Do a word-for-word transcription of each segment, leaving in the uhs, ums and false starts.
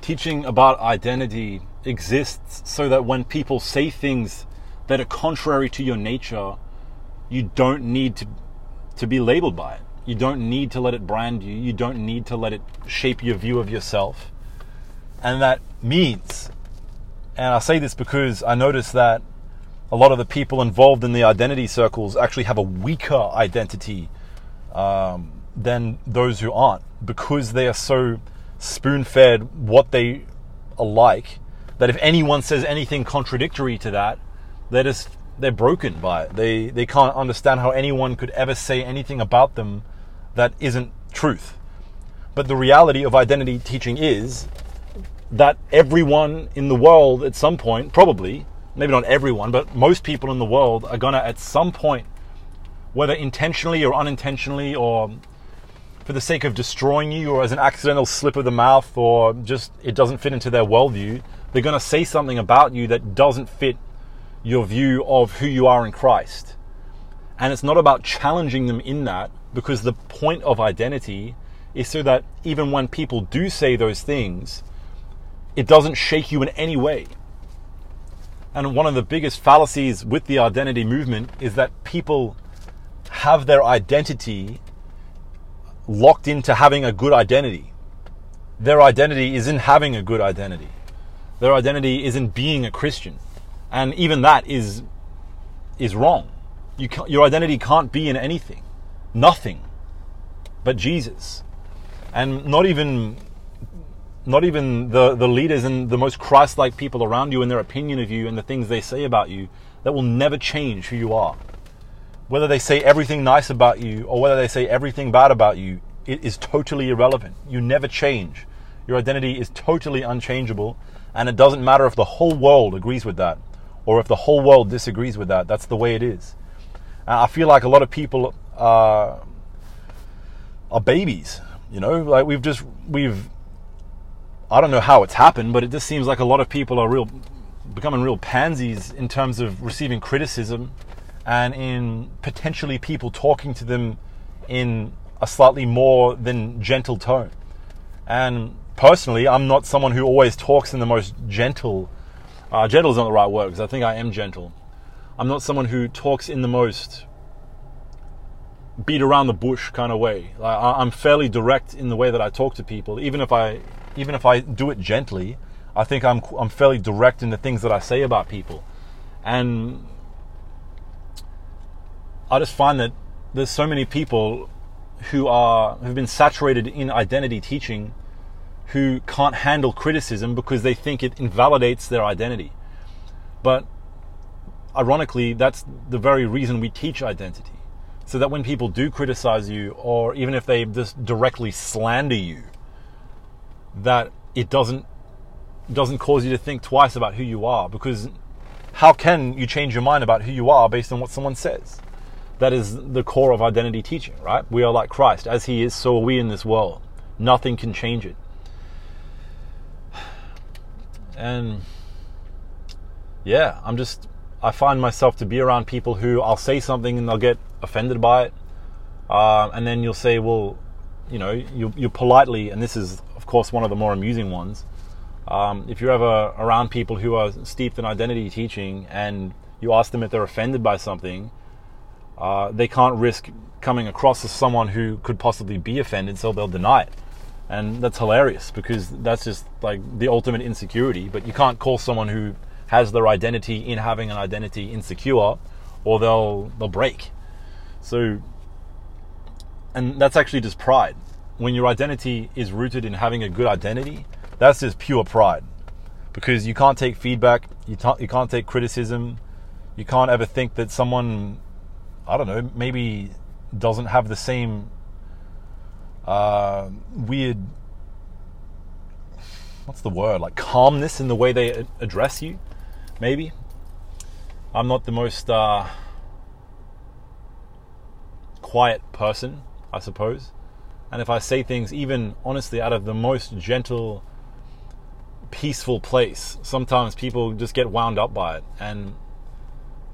Teaching about identity exists so that when people say things that are contrary to your nature, you don't need to, to be labeled by it. You don't need to let it brand you. You don't need to let it shape your view of yourself. And that means, and I say this because I notice that a lot of the people involved in the identity circles actually have a weaker identity um, than those who aren't, because they are so spoon-fed what they are like, that if anyone says anything contradictory to that, they're just, they're broken by it. They, they can't understand how anyone could ever say anything about them that isn't truth. But the reality of identity teaching is that everyone in the world at some point, probably, maybe not everyone, but most people in the world are gonna at some point, whether intentionally or unintentionally, or for the sake of destroying you, or as an accidental slip of the mouth, or just it doesn't fit into their worldview, they're gonna say something about you that doesn't fit your view of who you are in Christ. And it's not about challenging them in that, because the point of identity is so that even when people do say those things, it doesn't shake you in any way. And one of the biggest fallacies with the identity movement is that people have their identity locked into having a good identity. Their identity is in having a good identity. Their identity is in being a Christian. And even that is is wrong. You can't, your identity can't be in anything, nothing but Jesus. And not even not even the, the leaders and the most Christ-like people around you and their opinion of you and the things they say about you, that will never change who you are. Whether they say everything nice about you or whether they say everything bad about you, it is totally irrelevant. You never change. Your identity is totally unchangeable, and it doesn't matter if the whole world agrees with that or if the whole world disagrees with that. That's the way it is. I feel like a lot of people uh, are babies, you know, like we've just, we've... I don't know how it's happened, but it just seems like a lot of people are real, becoming real pansies in terms of receiving criticism and in potentially people talking to them in a slightly more than gentle tone. And personally, I'm not someone who always talks in the most gentle, uh, gentle is not the right word because I think I am gentle. I'm not someone who talks in the most beat around the bush kind of way. Like, I'm fairly direct in the way that I talk to people, even if I... Even if I do it gently, I think I'm I'm fairly direct in the things that I say about people. And I just find that there's so many people who are who've been saturated in identity teaching who can't handle criticism because they think it invalidates their identity. But ironically, that's the very reason we teach identity. So that when people do criticize you, or even if they just directly slander you, that it doesn't doesn't cause you to think twice about who you are, because how can you change your mind about who you are based on what someone says? That is the core of identity teaching, right? We are like Christ. As he is, so are we in this world. Nothing can change it. And yeah, I'm just, I find myself to be around people who I'll say something and they'll get offended by it. Uh, and then you'll say, well, you know, you you politely, and this is of course one of the more amusing ones, um, if you're ever around people who are steeped in identity teaching and you ask them if they're offended by something, uh, they can't risk coming across as someone who could possibly be offended, so they'll deny it. And that's hilarious, because that's just like the ultimate insecurity. But you can't call someone who has their identity in having an identity insecure, or they'll they'll break. So, and that's actually just pride. When your identity is rooted in having a good identity, that's just pure pride. Because you can't take feedback, you, ta- you can't take criticism, you can't ever think that someone, I don't know, maybe doesn't have the same uh, weird, what's the word, like calmness in the way they a- address you, maybe. I'm not the most uh, quiet person, I suppose. And if I say things, even honestly, out of the most gentle, peaceful place, sometimes people just get wound up by it. And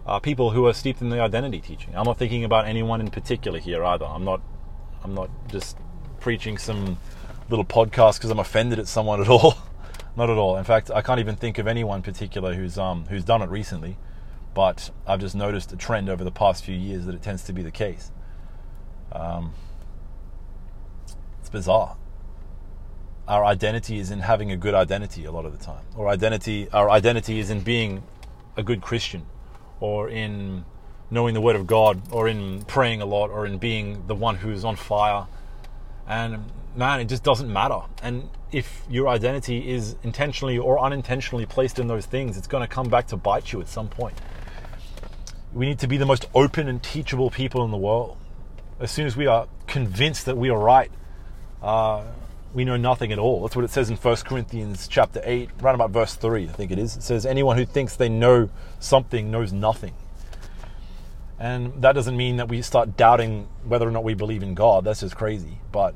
uh, people who are steeped in the identity teaching. I'm not thinking about anyone in particular here either. I'm not, I'm not just preaching some little podcast because I'm offended at someone at all. Not at all. In fact, I can't even think of anyone particular who's um who's done it recently, but I've just noticed a trend over the past few years that it tends to be the case. Um, it's bizarre. Our identity is in having a good identity a lot of the time, or identity, our identity is in being a good Christian, or in knowing the Word of God, or in praying a lot, or in being the one who's on fire. And man, it just doesn't matter. And if your identity is intentionally or unintentionally placed in those things, it's going to come back to bite you at some point. We need to be the most open and teachable people in the world. As soon as we are convinced that we are right, uh, we know nothing at all. That's what it says in First Corinthians chapter eight, right about verse three, I think it is. It says, anyone who thinks they know something knows nothing. And that doesn't mean that we start doubting whether or not we believe in God. That's just crazy. But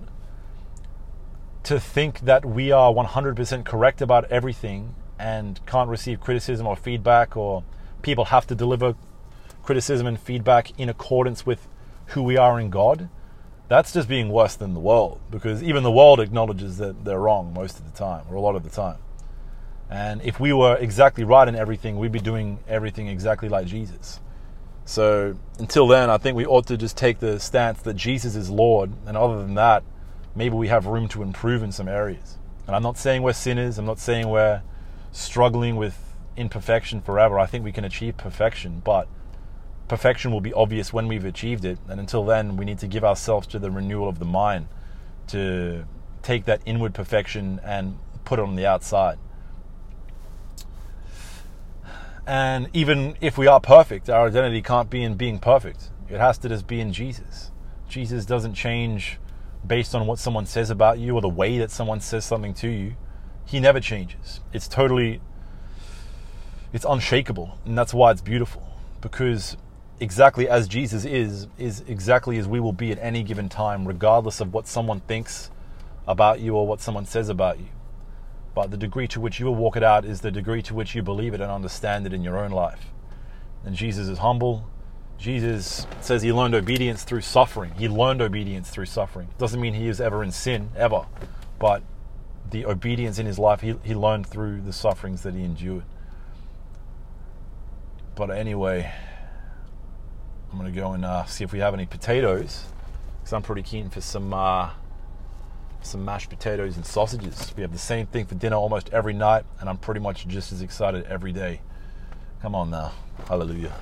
to think that we are one hundred percent correct about everything and can't receive criticism or feedback, or people have to deliver criticism and feedback in accordance with who we are in God, that's just being worse than the world, because even the world acknowledges that they're wrong most of the time, or a lot of the time. And if we were exactly right in everything, we'd be doing everything exactly like Jesus. So until then, I think we ought to just take the stance that Jesus is Lord, and other than that, maybe we have room to improve in some areas. And I'm not saying we're sinners, I'm not saying we're struggling with imperfection forever. I think we can achieve perfection, but perfection will be obvious when we've achieved it. And until then, we need to give ourselves to the renewal of the mind, to take that inward perfection and put it on the outside. And even if we are perfect, our identity can't be in being perfect. It has to just be in Jesus. Jesus doesn't change based on what someone says about you, or the way that someone says something to you. He never changes. It's totally, it's unshakable. And that's why it's beautiful, because exactly as Jesus is, is exactly as we will be at any given time, regardless of what someone thinks about you or what someone says about you. But the degree to which you will walk it out is the degree to which you believe it and understand it in your own life. And Jesus is humble. Jesus says he learned obedience through suffering. He learned obedience through suffering. Doesn't mean he was ever in sin, ever. But the obedience in his life, he, he learned through the sufferings that he endured. But anyway, I'm going to go and uh, see if we have any potatoes, because I'm pretty keen for some uh, some mashed potatoes and sausages. We have the same thing for dinner almost every night, and I'm pretty much just as excited every day. Come on now. Hallelujah.